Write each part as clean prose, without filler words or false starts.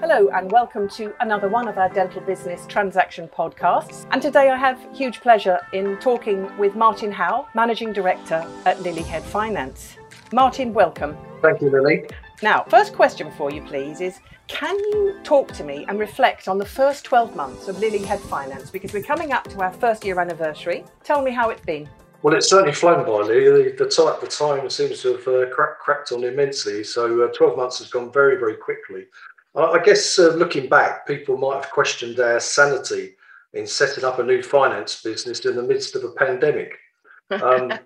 Hello and welcome to another one of our Dental Business Transaction Podcasts. And today I have huge pleasure in talking with Martin Howe, Managing Director at Lily Head Finance. Martin, welcome. Thank you, Lily. Now, first question for you, please, is can you talk to me and reflect on the first 12 months of Lily Head Finance? Because we're coming up to our first year anniversary. Tell me how it's been. Well, it's certainly flown by, Lily. The time seems to have cracked on immensely. So 12 months has gone very, very quickly. I guess looking back, people might have questioned our sanity in setting up a new finance business in the midst of a pandemic. But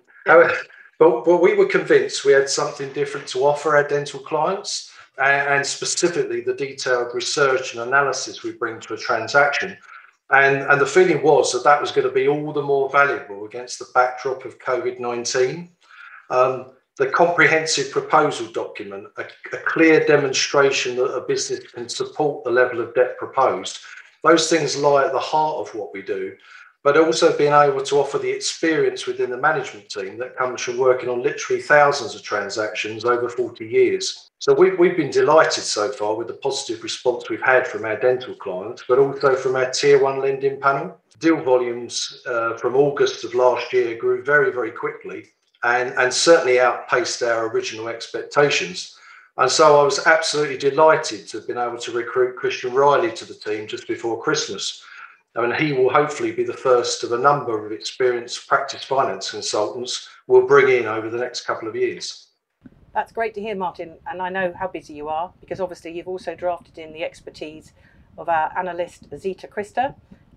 we were convinced we had something different to offer our dental clients, and specifically the detailed research and analysis we bring to a transaction. And the feeling was that was going to be all the more valuable against the backdrop of COVID-19. The comprehensive proposal document, a clear demonstration that a business can support the level of debt proposed. Those things lie at the heart of what we do, but also being able to offer the experience within the management team that comes from working on literally thousands of transactions over 40 years. So we've been delighted so far with the positive response we've had from our dental clients, but also from our tier one lending panel. Deal volumes from August of last year grew very, very quickly. And certainly outpaced our original expectations. And so I was absolutely delighted to have been able to recruit Christian Riley to the team just before Christmas. I mean, he will hopefully be the first of a number of experienced practice finance consultants we'll bring in over the next couple of years. That's great to hear, Martin. And I know how busy you are, because obviously you've also drafted in the expertise of our analyst, Zita Christa,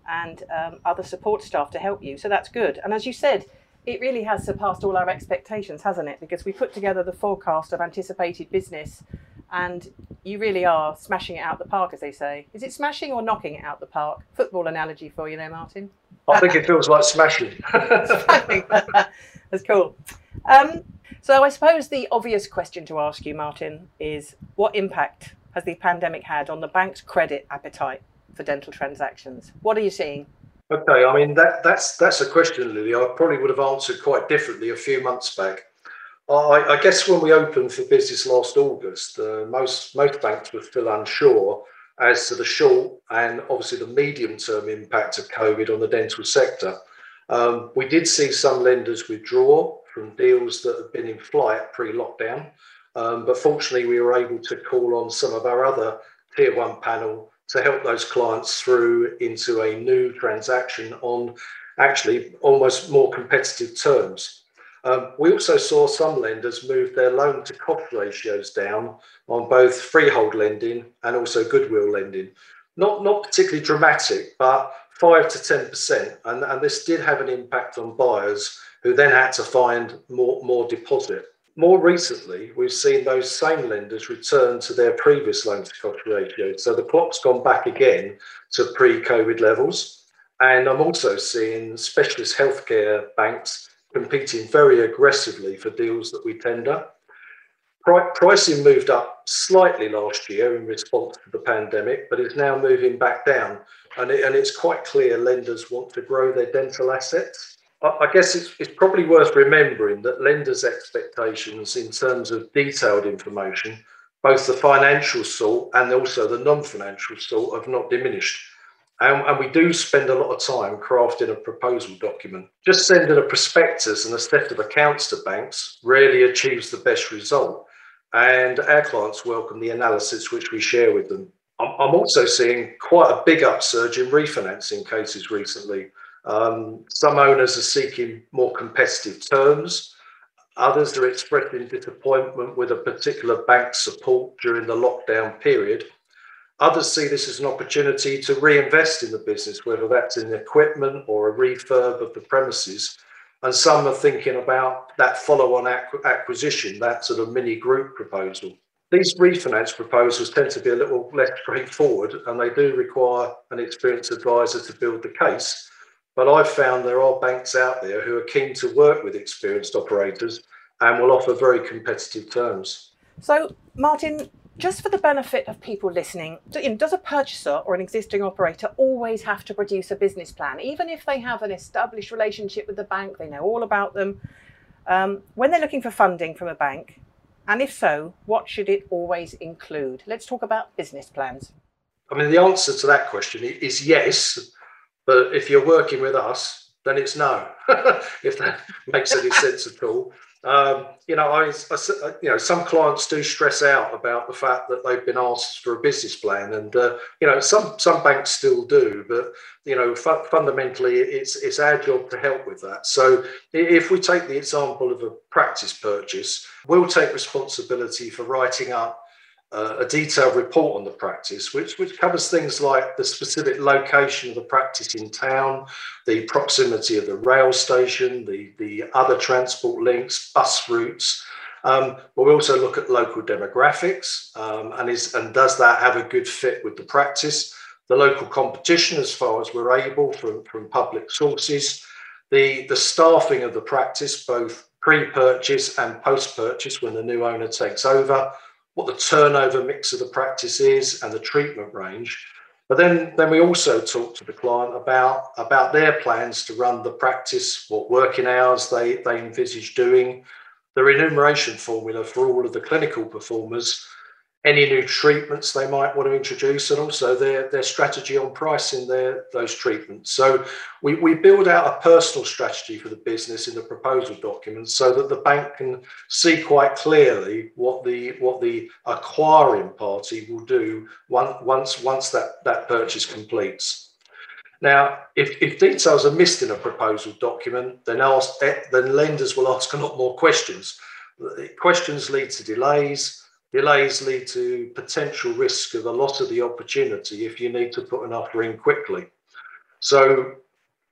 and other support staff to help you. So that's good. And as you said, it really has surpassed all our expectations, hasn't it? Because we put together the forecast of anticipated business and you really are smashing it out the park, as they say. Is it smashing or knocking it out the park? Football analogy for you there, Martin. I think it feels like smashing. That's cool. So I suppose the obvious question to ask you, Martin, is what impact has the pandemic had on the bank's credit appetite for dental transactions? What are you seeing? Okay, I mean, that's a question, Lily, I probably would have answered quite differently a few months back. I guess when we opened for business last August, most banks were still unsure as to the short and obviously the medium-term impact of COVID on the dental sector. We did see some lenders withdraw from deals that had been in flight pre-lockdown, but fortunately we were able to call on some of our other Tier 1 panel to help those clients through into a new transaction on actually almost more competitive terms. We also saw some lenders move their loan to cost ratios down on both freehold lending and also goodwill lending. Not particularly dramatic, but 5 to 10%. And this did have an impact on buyers who then had to find more deposit. More recently, we've seen those same lenders return to their previous loan to cost ratio. So the clock's gone back again to pre-COVID levels. And I'm also seeing specialist healthcare banks competing very aggressively for deals that we tender. Pricing moved up slightly last year in response to the pandemic, but is now moving back down. And it's quite clear lenders want to grow their dental assets. I guess it's probably worth remembering that lenders' expectations in terms of detailed information, both the financial sort and also the non-financial sort, have not diminished. And we do spend a lot of time crafting a proposal document. Just sending a prospectus and a set of accounts to banks rarely achieves the best result. And our clients welcome the analysis which we share with them. I'm also seeing quite a big upsurge in refinancing cases recently. Some owners are seeking more competitive terms. Others are expressing disappointment with a particular bank's support during the lockdown period. Others see this as an opportunity to reinvest in the business, whether that's in equipment or a refurb of the premises. And some are thinking about that follow-on acquisition, that sort of mini group proposal. These refinance proposals tend to be a little less straightforward, and they do require an experienced advisor to build the case. But I've found there are banks out there who are keen to work with experienced operators and will offer very competitive terms. So, Martin, just for the benefit of people listening, does a purchaser or an existing operator always have to produce a business plan? Even if they have an established relationship with the bank, they know all about them. When they're looking for funding from a bank, and if so, what should it always include? Let's talk about business plans. I mean, the answer to that question is yes, but if you're working with us, then it's no, if that makes any sense at all. You know, some clients do stress out about the fact that they've been asked for a business plan, and you know, some banks still do, but you know, fundamentally, it's our job to help with that. So, if we take the example of a practice purchase, we'll take responsibility for writing up a detailed report on the practice, which covers things like the specific location of the practice in town, the proximity of the rail station, the other transport links, bus routes. But we also look at local demographics, and does that have a good fit with the practice, the local competition as far as we're able from public sources, the staffing of the practice, both pre-purchase and post-purchase when the new owner takes over, what the turnover mix of the practice is and the treatment range. But then we also talk to the client about their plans to run the practice, what working hours they envisage doing, the remuneration formula for all of the clinical performers, any new treatments they might want to introduce, and also their strategy on pricing those treatments. So we build out a personal strategy for the business in the proposal document so that the bank can see quite clearly what the acquiring party will do once that purchase completes. Now, if details are missed in a proposal document, then lenders will ask a lot more questions. Questions lead to delays. Delays lead to potential risk of a loss of the opportunity if you need to put an offer in quickly. So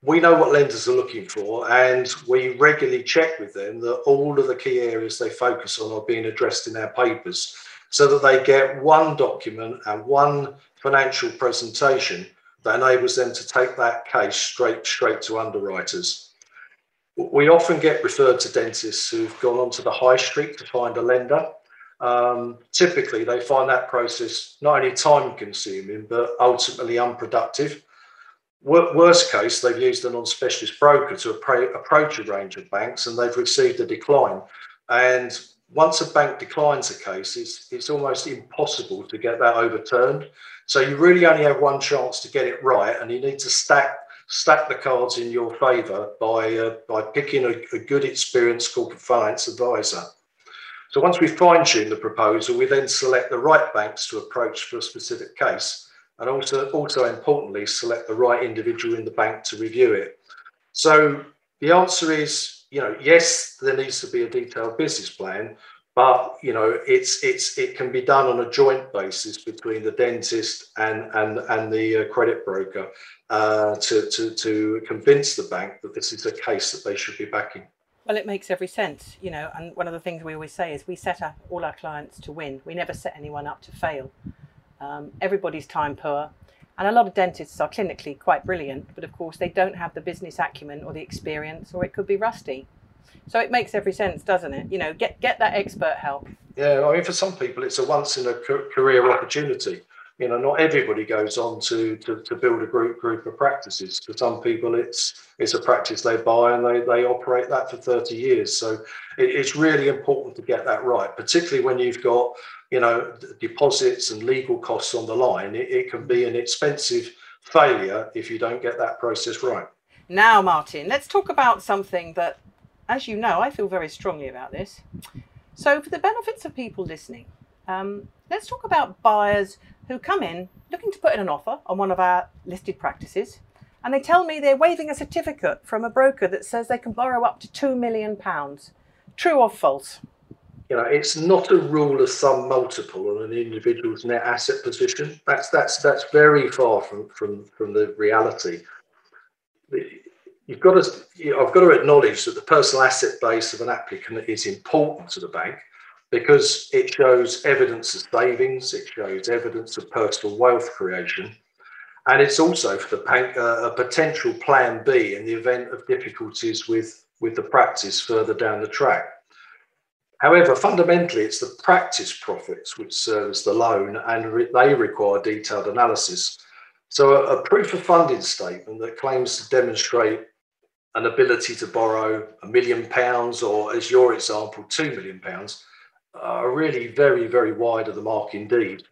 we know what lenders are looking for, and we regularly check with them that all of the key areas they focus on are being addressed in our papers so that they get one document and one financial presentation that enables them to take that case straight to underwriters. We often get referred to dentists who've gone onto the high street to find a lender. Typically, they find that process not only time-consuming, but ultimately unproductive. Worst case, they've used a non-specialist broker to approach a range of banks, and they've received a decline. And once a bank declines a case, it's almost impossible to get that overturned. So you really only have one chance to get it right, and you need to stack the cards in your favour by picking a good, experienced corporate finance advisor. So once we fine-tune the proposal, we then select the right banks to approach for a specific case, and also importantly, select the right individual in the bank to review it. So the answer is, you know, yes, there needs to be a detailed business plan, but you know, it can be done on a joint basis between the dentist and the credit broker to convince the bank that this is a case that they should be backing. Well, it makes every sense, you know, and one of the things we always say is we set up all our clients to win. We never set anyone up to fail. Everybody's time poor, and a lot of dentists are clinically quite brilliant, but of course they don't have the business acumen or the experience, or it could be rusty. So it makes every sense, doesn't it? You know, get that expert help. Yeah, I mean, for some people it's a once in a career opportunity. You know, not everybody goes on to build a group of practices. For some people, it's a practice they buy and they operate that for 30 years. So it's really important to get that right, particularly when you've got, you know, deposits and legal costs on the line. It can be an expensive failure if you don't get that process right. Now, Martin, let's talk about something that, as you know, I feel very strongly about this. So for the benefits of people listening, let's talk about buyers who come in looking to put in an offer on one of our listed practices, and they tell me they're waving a certificate from a broker that says they can borrow up to £2 million. True or false? You know, it's not a rule of thumb multiple on an individual's net asset position. That's very far from the reality. I've got to acknowledge that the personal asset base of an applicant is important to the bank, because it shows evidence of savings, it shows evidence of personal wealth creation, and it's also for the bank a potential plan B in the event of difficulties with the practice further down the track. However, fundamentally, it's the practice profits which serves the loan, and they require detailed analysis. So a proof of funding statement that claims to demonstrate an ability to borrow £1 million, or as your example, £2 million, are really very, very wide of the mark indeed.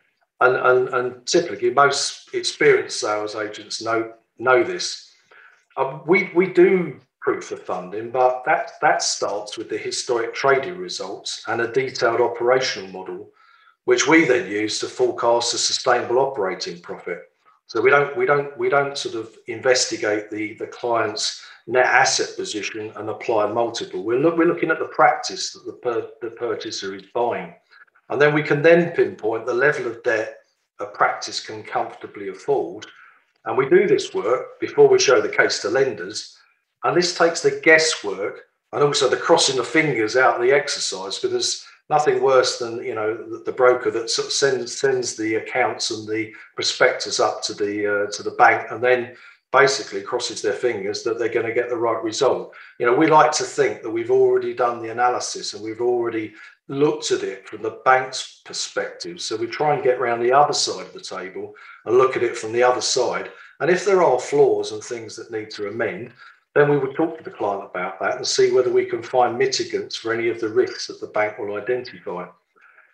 And typically most experienced sales agents know this. We do proof of funding, but that starts with the historic trading results and a detailed operational model, which we then use to forecast a sustainable operating profit. So we don't sort of investigate the client's net asset position and apply a multiple. We're looking at the practice that the purchaser is buying. And then we can then pinpoint the level of debt a practice can comfortably afford. And we do this work before we show the case to lenders. And this takes the guesswork and also the crossing of fingers out of the exercise, because there's nothing worse than, you know, the broker that sort of sends the accounts and the prospectus up to the bank, and then basically crosses their fingers that they're going to get the right result. You know, we like to think that we've already done the analysis and we've already looked at it from the bank's perspective. So we try and get around the other side of the table and look at it from the other side. And if there are flaws and things that need to amend, then we would talk to the client about that and see whether we can find mitigants for any of the risks that the bank will identify.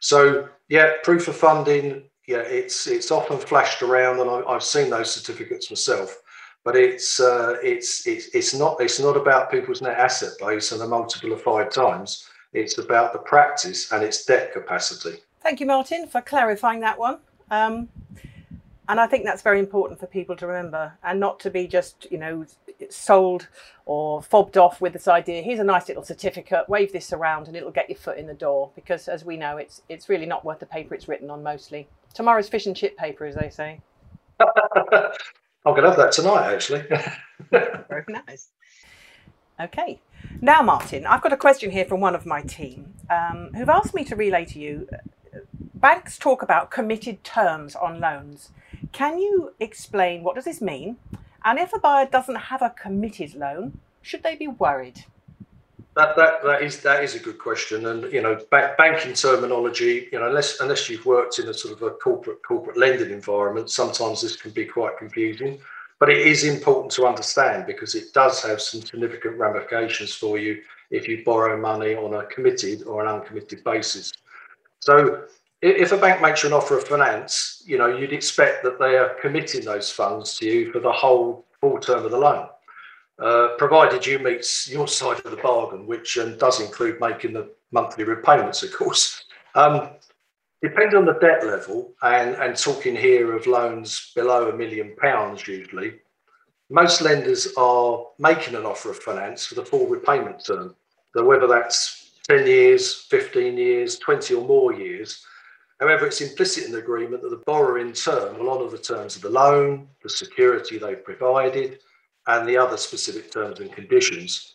So yeah, proof of funding, yeah, it's often flashed around, and I've seen those certificates myself. But it's not about people's net asset base and a multiple of 5 times. It's about the practice and its debt capacity. Thank you, Martin, for clarifying that one. And I think that's very important for people to remember, and not to be just, you know, sold or fobbed off with this idea, here's a nice little certificate, wave this around and it'll get your foot in the door, because as we know, it's really not worth the paper it's written on mostly. Tomorrow's fish and chip paper, as they say. I'm going to have that tonight, actually. Very nice. Okay. Now, Martin, I've got a question here from one of my team who've asked me to relay to you. Banks talk about committed terms on loans. Can you explain what does this mean? And if a buyer doesn't have a committed loan, should they be worried? That is a good question. And, you know, banking terminology, you know, unless you've worked in a sort of a corporate lending environment, sometimes this can be quite confusing. But it is important to understand, because it does have some significant ramifications for you if you borrow money on a committed or an uncommitted basis. So if a bank makes you an offer of finance, you know, you'd expect that they are committing those funds to you for the whole full term of the loan, provided you meet your side of the bargain, which does include making the monthly repayments, of course. Depending on the debt level, and talking here of loans below £1 million usually, most lenders are making an offer of finance for the full repayment term. So whether that's 10 years, 15 years, 20 or more years, however, it's implicit in the agreement that the borrower in turn will honour the terms of the loan, the security they've provided, and the other specific terms and conditions.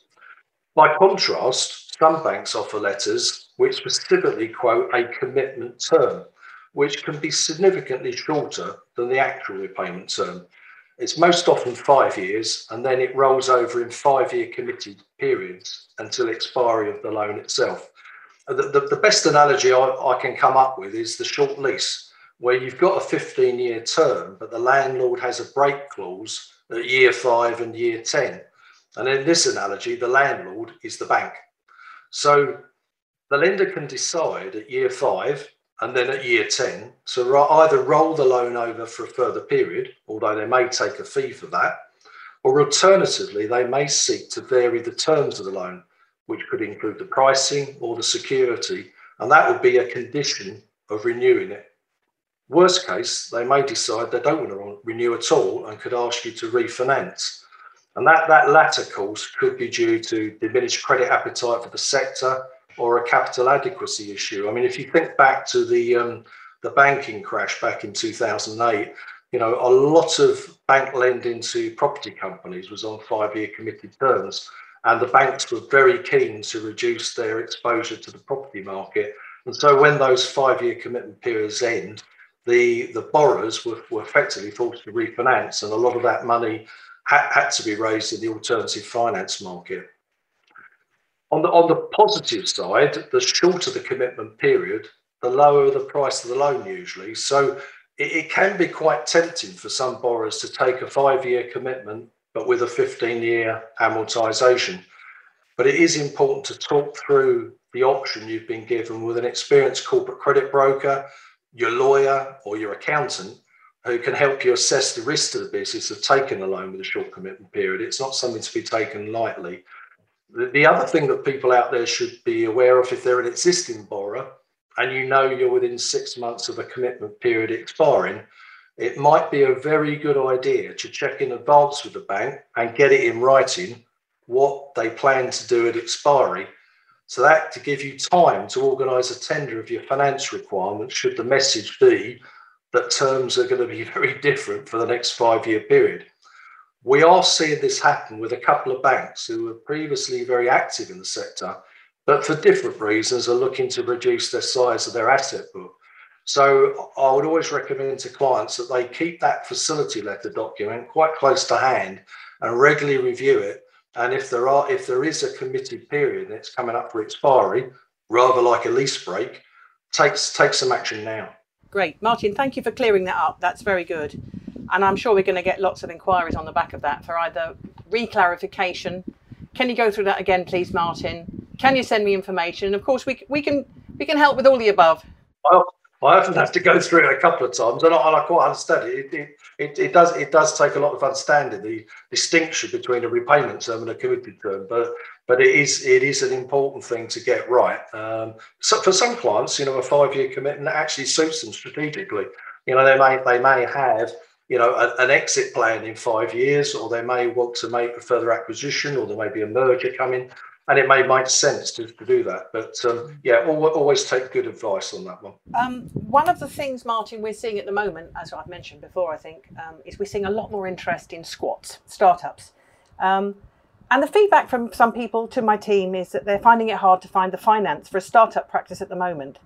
By contrast, some banks offer letters which specifically quote a commitment term, which can be significantly shorter than the actual repayment term. It's most often 5 years, and then it rolls over in 5-year committed periods until expiry of the loan itself. The best analogy I can come up with is the short lease, where you've got a 15-year term, but the landlord has a break clause at year 5 and year 10. And in this analogy, the landlord is the bank. So the lender can decide at year 5 and then at year 10 to either roll the loan over for a further period, although they may take a fee for that, or alternatively, they may seek to vary the terms of the loan, which could include the pricing or the security, and that would be a condition of renewing it. Worst case, they may decide they don't want to renew at all and could ask you to refinance. And that latter course could be due to diminished credit appetite for the sector or a capital adequacy issue. I mean, if you think back to the banking crash back in 2008, you know, a lot of bank lending to property companies was on 5-year committed terms, and the banks were very keen to reduce their exposure to the property market. And so when those 5-year commitment periods end, the borrowers were effectively forced to refinance, and a lot of that money had to be raised in the alternative finance market. On the positive side, the shorter the commitment period, the lower the price of the loan usually. So it can be quite tempting for some borrowers to take a 5-year commitment, but with a 15-year amortisation. But it is important to talk through the option you've been given with an experienced corporate credit broker, your lawyer or your accountant who can help you assess the risk to the business of taking a loan with a short commitment period. It's not something to be taken lightly. The other thing that people out there should be aware of, if they're an existing borrower and you know you're within 6 months of a commitment period expiring, it might be a very good idea to check in advance with the bank and get it in writing what they plan to do at expiry. So that to give you time to organise a tender of your finance requirements should the message be that terms are going to be very different for the next 5-year period. We are seeing this happen with a couple of banks who were previously very active in the sector, but for different reasons are looking to reduce the size of their asset book. So I would always recommend to clients that they keep that facility letter document quite close to hand and regularly review it. And if there is a committed period that's coming up for expiry, rather like a lease break, take some action now. Great. Martin, thank you for clearing that up. That's very good. And I'm sure we're going to get lots of inquiries on the back of that for either reclarification. Can you go through that again, please, Martin? Can you send me information? And of course, we can help with all the above. Well, I often have to go through it a couple of times, and I quite understand it. It does take a lot of understanding, the distinction between a repayment term and a committed term, but it is an important thing to get right. So for some clients, you know, a 5-year commitment actually suits them strategically. You know, they may have, you know, an exit plan in 5 years, or they may want to make a further acquisition, or there may be a merger coming, and it may make sense to do that. But yeah, always take good advice on that one. One of the things, Martin, we're seeing at the moment, as I've mentioned before, I think, is we're seeing a lot more interest in squats, startups. And the feedback from some people to my team is that they're finding it hard to find the finance for a startup practice at the moment.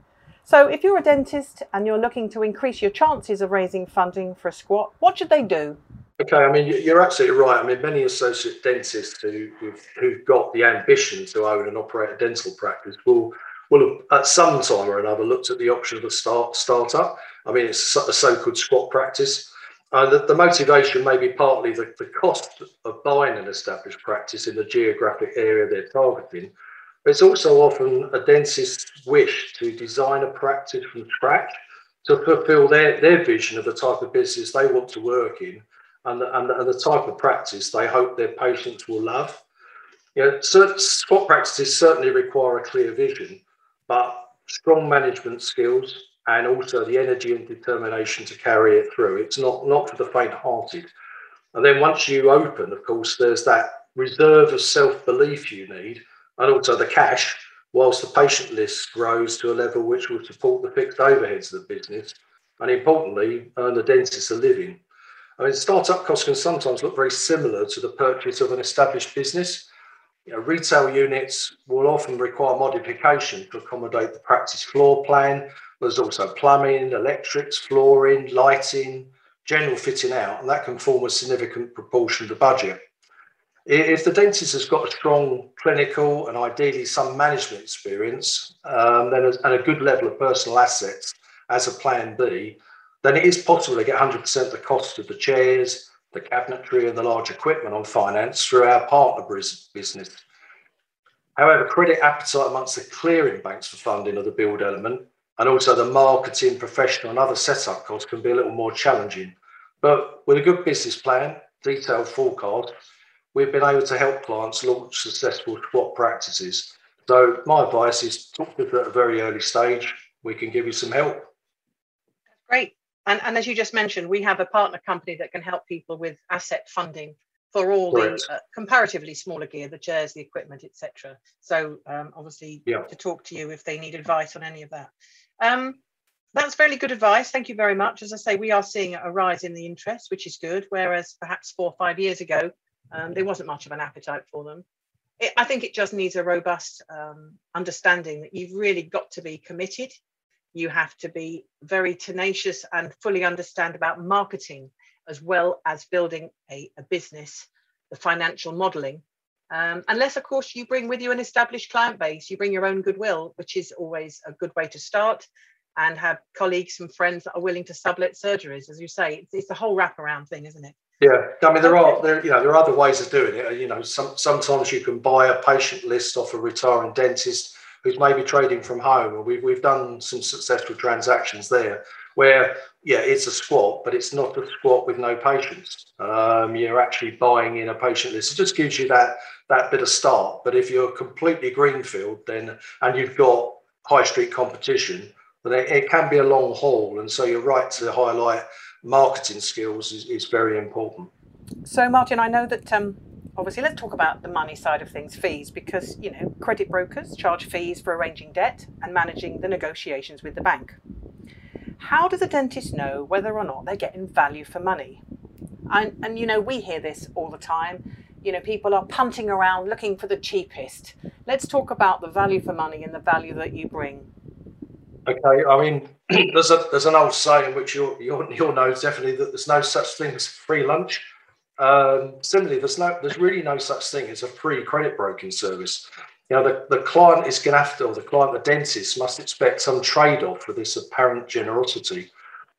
So if you're a dentist and you're looking to increase your chances of raising funding for a squat, what should they do? Okay, I mean, you're absolutely right. I mean, many associate dentists who've got the ambition to own and operate a dental practice will have at some time or another looked at the option of a startup. I mean, it's a so-called squat practice. And the motivation may be partly the cost of buying an established practice in the geographic area they're targeting. It's also often a dentist's wish to design a practice from scratch to fulfill their vision of the type of business they want to work in and the type of practice they hope their patients will love. You know, squat practices certainly require a clear vision, but strong management skills and also the energy and determination to carry it through. It's not for the faint-hearted. And then once you open, of course, there's that reserve of self-belief you need, and also the cash, whilst the patient list grows to a level which will support the fixed overheads of the business, and importantly, earn the dentist a living. I mean, startup costs can sometimes look very similar to the purchase of an established business. You know, retail units will often require modification to accommodate the practice floor plan. There's also plumbing, electrics, flooring, lighting, general fitting out, and that can form a significant proportion of the budget. If the dentist has got a strong clinical and ideally some management experience, and a good level of personal assets as a plan B, then it is possible to get 100% of the cost of the chairs, the cabinetry and the large equipment on finance through our partner business. However, credit appetite amongst the clearing banks for funding of the build element, and also the marketing, professional and other setup costs can be a little more challenging. But with a good business plan, detailed forecast, we've been able to help clients launch successful squat practices. So my advice is talk to us at a very early stage. We can give you some help. Great. And as you just mentioned, we have a partner company that can help people with asset funding for all the comparatively smaller gear, the chairs, the equipment, etc. So obviously to talk to you if they need advice on any of that. That's fairly good advice. Thank you very much. As I say, we are seeing a rise in the interest, which is good, whereas perhaps 4 or 5 years ago, there wasn't much of an appetite for them. I think it just needs a robust understanding that you've really got to be committed. You have to be very tenacious and fully understand about marketing as well as building a business, the financial modelling. Unless, of course, you bring with you an established client base, you bring your own goodwill, which is always a good way to start, and have colleagues and friends that are willing to sublet surgeries. As you say, it's the whole wraparound thing, isn't it? Yeah, I mean, there are other ways of doing it. You know, sometimes you can buy a patient list off a retiring dentist who's maybe trading from home, or we've done some successful transactions there where, yeah, it's a squat, but it's not a squat with no patients. You're actually buying in a patient list. It just gives you that bit of start. But if you're completely greenfield, then, and you've got high street competition, then it can be a long haul. And so you're right to highlight marketing skills is very important. So, Martin, I know that obviously let's talk about the money side of things, fees, because, you know, credit brokers charge fees for arranging debt and managing the negotiations with the bank. How does a dentist know whether or not they're getting value for money? And you know, we hear this all the time. You know, people are punting around looking for the cheapest. Let's talk about the value for money and the value that you bring. Okay, I mean, there's an old saying which you'll know definitely, that there's no such thing as free lunch. Similarly, there's really no such thing as a free credit broking service. You know, the client is going to have to, or the client, the dentist, must expect some trade-off for this apparent generosity.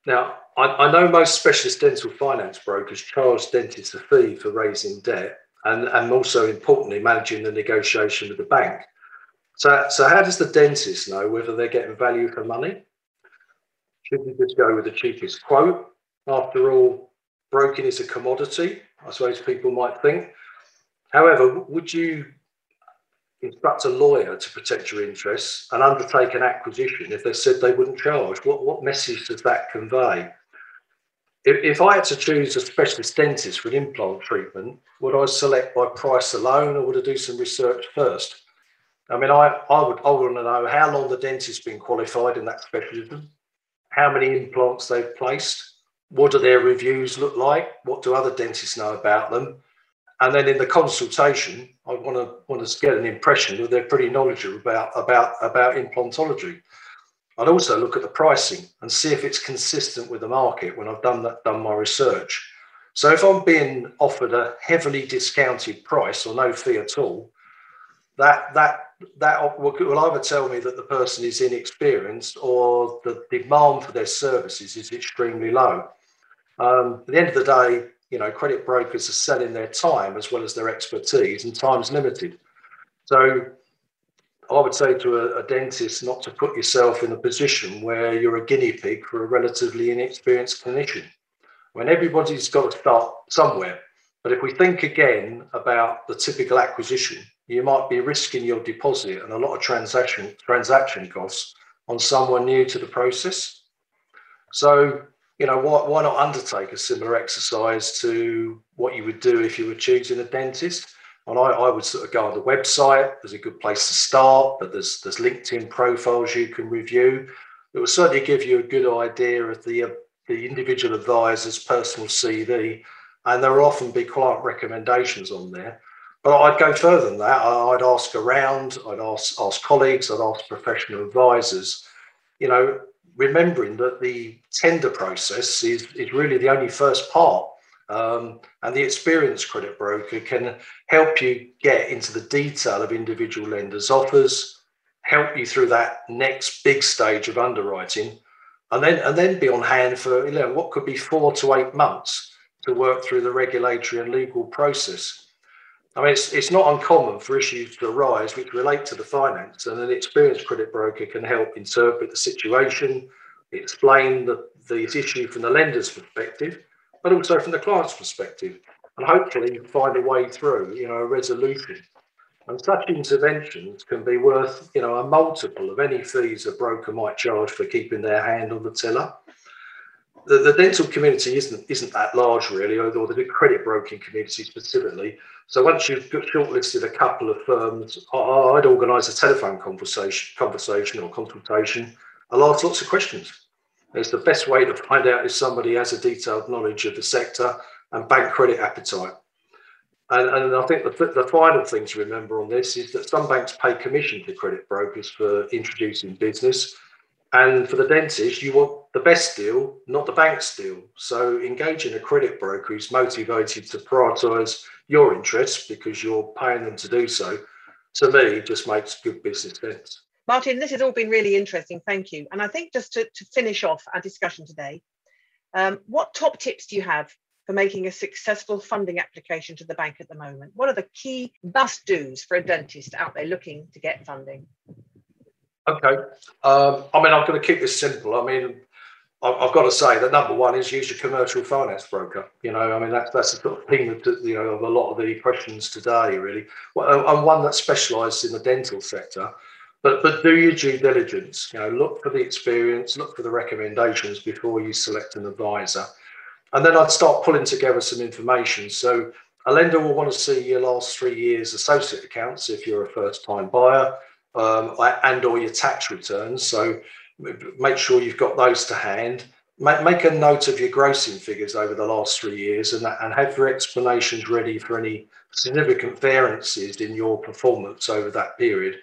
Now, I know most specialist dental finance brokers charge dentists a fee for raising debt and also, importantly, managing the negotiation with the bank. So how does the dentist know whether they're getting value for money? Should we just go with the cheapest quote? After all, broking is a commodity, I suppose people might think. However, would you instruct a lawyer to protect your interests and undertake an acquisition if they said they wouldn't charge? What message does that convey? If I had to choose a specialist dentist for an implant treatment, would I select by price alone, or would I do some research first? I mean, I would want to know how long the dentist's been qualified in that specialism, how many implants they've placed, what do their reviews look like, what do other dentists know about them? And then in the consultation, I want to get an impression that they're pretty knowledgeable about implantology. I'd also look at the pricing and see if it's consistent with the market when I've done my research. So if I'm being offered a heavily discounted price or no fee at all, that will either tell me that the person is inexperienced or the demand for their services is extremely low. At the end of the day, you know, credit brokers are selling their time as well as their expertise, and time's limited. So I would say to a dentist not to put yourself in a position where you're a guinea pig for a relatively inexperienced clinician. When everybody's got to start somewhere. But if we think again about the typical acquisition, you might be risking your deposit and a lot of transaction costs on someone new to the process. So, you know, why not undertake a similar exercise to what you would do if you were choosing a dentist? And I would sort of go on the website. There's a good place to start, but there's LinkedIn profiles you can review. It will certainly give you a good idea of the individual advisor's personal CV, and there will often be client recommendations on there. But I'd go further than that. I'd ask around, I'd ask colleagues, I'd ask professional advisors, you know, remembering that the tender process is really the only first part. And the experienced credit broker can help you get into the detail of individual lenders' offers, help you through that next big stage of underwriting, and then be on hand for, you know, what could be 4 to 8 months to work through the regulatory and legal process. I mean, it's not uncommon for issues to arise which relate to the finance, and an experienced credit broker can help interpret the situation, explain the issue from the lender's perspective, but also from the client's perspective, and hopefully find a way through, you know, a resolution. And such interventions can be worth, you know, a multiple of any fees a broker might charge for keeping their hand on the tiller. The dental community isn't that large, really, or the credit broking community specifically. So once you've shortlisted a couple of firms, I'd organise a telephone conversation or consultation. I'll ask lots of questions. It's the best way to find out if somebody has a detailed knowledge of the sector and bank credit appetite. And I think the final thing to remember on this is that some banks pay commission to credit brokers for introducing business. And for the dentist, you want the best deal, not the bank's deal. So engaging a credit broker who's motivated to prioritise your interests because you're paying them to do so, to me, just makes good business sense. Martin, this has all been really interesting. Thank you. And I think just to finish off our discussion today, what top tips do you have for making a successful funding application to the bank at the moment? What are the key must-dos for a dentist out there looking to get funding? Okay. I mean, I'm going to keep this simple. I mean, I've got to say that number one is use your commercial finance broker. You know, I mean, that's the sort of thing that, you know, of a lot of the questions today, really. Well, and one that specialises in the dental sector. But do your due diligence. You know, look for the experience, look for the recommendations before you select an advisor. And then I'd start pulling together some information. So a lender will want to see your last 3 years' associate accounts if you're a first-time buyer, and or your tax returns. So make sure you've got those to hand. Make a note of your grossing figures over the last 3 years, and have your explanations ready for any significant variances in your performance over that period.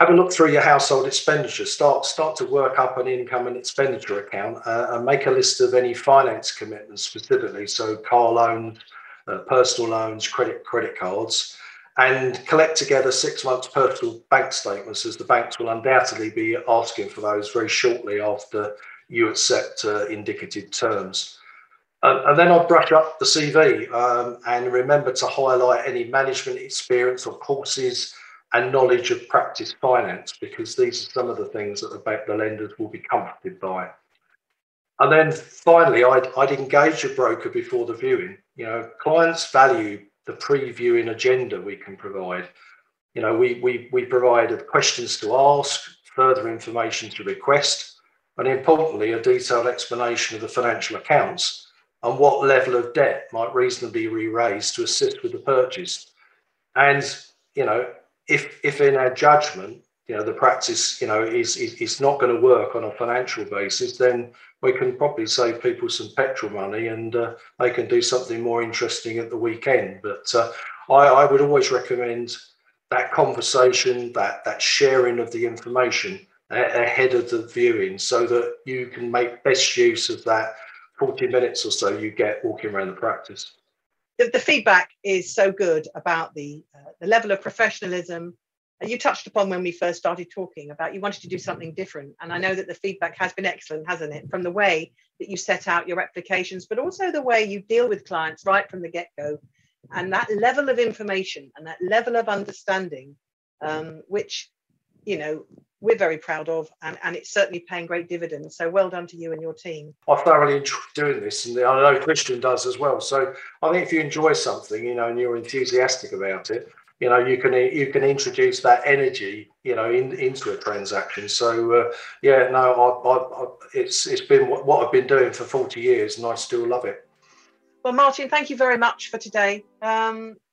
Have a look through your household expenditure. Start to work up an income and expenditure account, and make a list of any finance commitments specifically, so car loans, personal loans, credit cards, and collect together 6 months' personal bank statements, as the banks will undoubtedly be asking for those very shortly after you accept indicative terms. And then I'd brush up the CV, and remember to highlight any management experience or courses and knowledge of practice finance, because these are some of the things that the lenders will be comforted by. And then finally, I'd engage your broker before the viewing. You know, clients value the pre-viewing agenda we can provide. You know, we provide questions to ask, further information to request, and importantly, a detailed explanation of the financial accounts and what level of debt might reasonably be raised to assist with the purchase. And, you know, if in our judgment, you know, the practice, you know, is not going to work on a financial basis, then we can probably save people some petrol money, and they can do something more interesting at the weekend. But I would always recommend that conversation, that sharing of the information ahead of the viewing, so that you can make best use of that 40 minutes or so you get walking around the practice. The feedback is so good about the level of professionalism. You touched upon when we first started talking about you wanted to do something different. And I know that the feedback has been excellent, hasn't it? From the way that you set out your applications, but also the way you deal with clients right from the get-go. And that level of information and that level of understanding, which, you know, we're very proud of, and it's certainly paying great dividends. So well done to you and your team. I thoroughly enjoy doing this, and I know Christian does as well. So I think if you enjoy something, you know, and you're enthusiastic about it, you know, you can introduce that energy, you know, into a transaction. So yeah, no, it's been what I've been doing for 40 years, and I still love it. Well, Martin, thank you very much for today.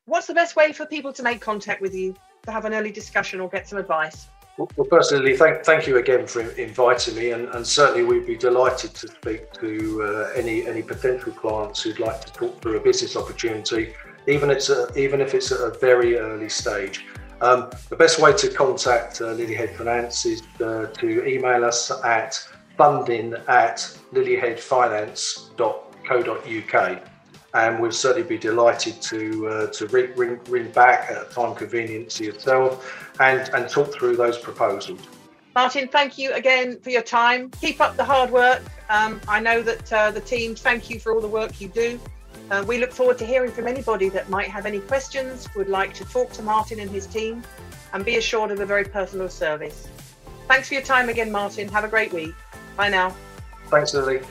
What's the best way for people to make contact with you, to have an early discussion or get some advice? Well, personally, thank you again for inviting me, and certainly we'd be delighted to speak to any potential clients who'd like to talk through a business opportunity, even if it's at a very early stage. The best way to contact Lily Head Finance is to email us at funding@lilyheadfinance.co.uk, and we'll certainly be delighted to ring back at a time convenient to yourself and talk through those proposals. Martin, thank you again for your time. Keep up the hard work. I know that the team thank you for all the work you do. We look forward to hearing from anybody that might have any questions, would like to talk to Martin and his team, and be assured of a very personal service. Thanks for your time again, Martin. Have a great week. Bye now. Thanks, Lily.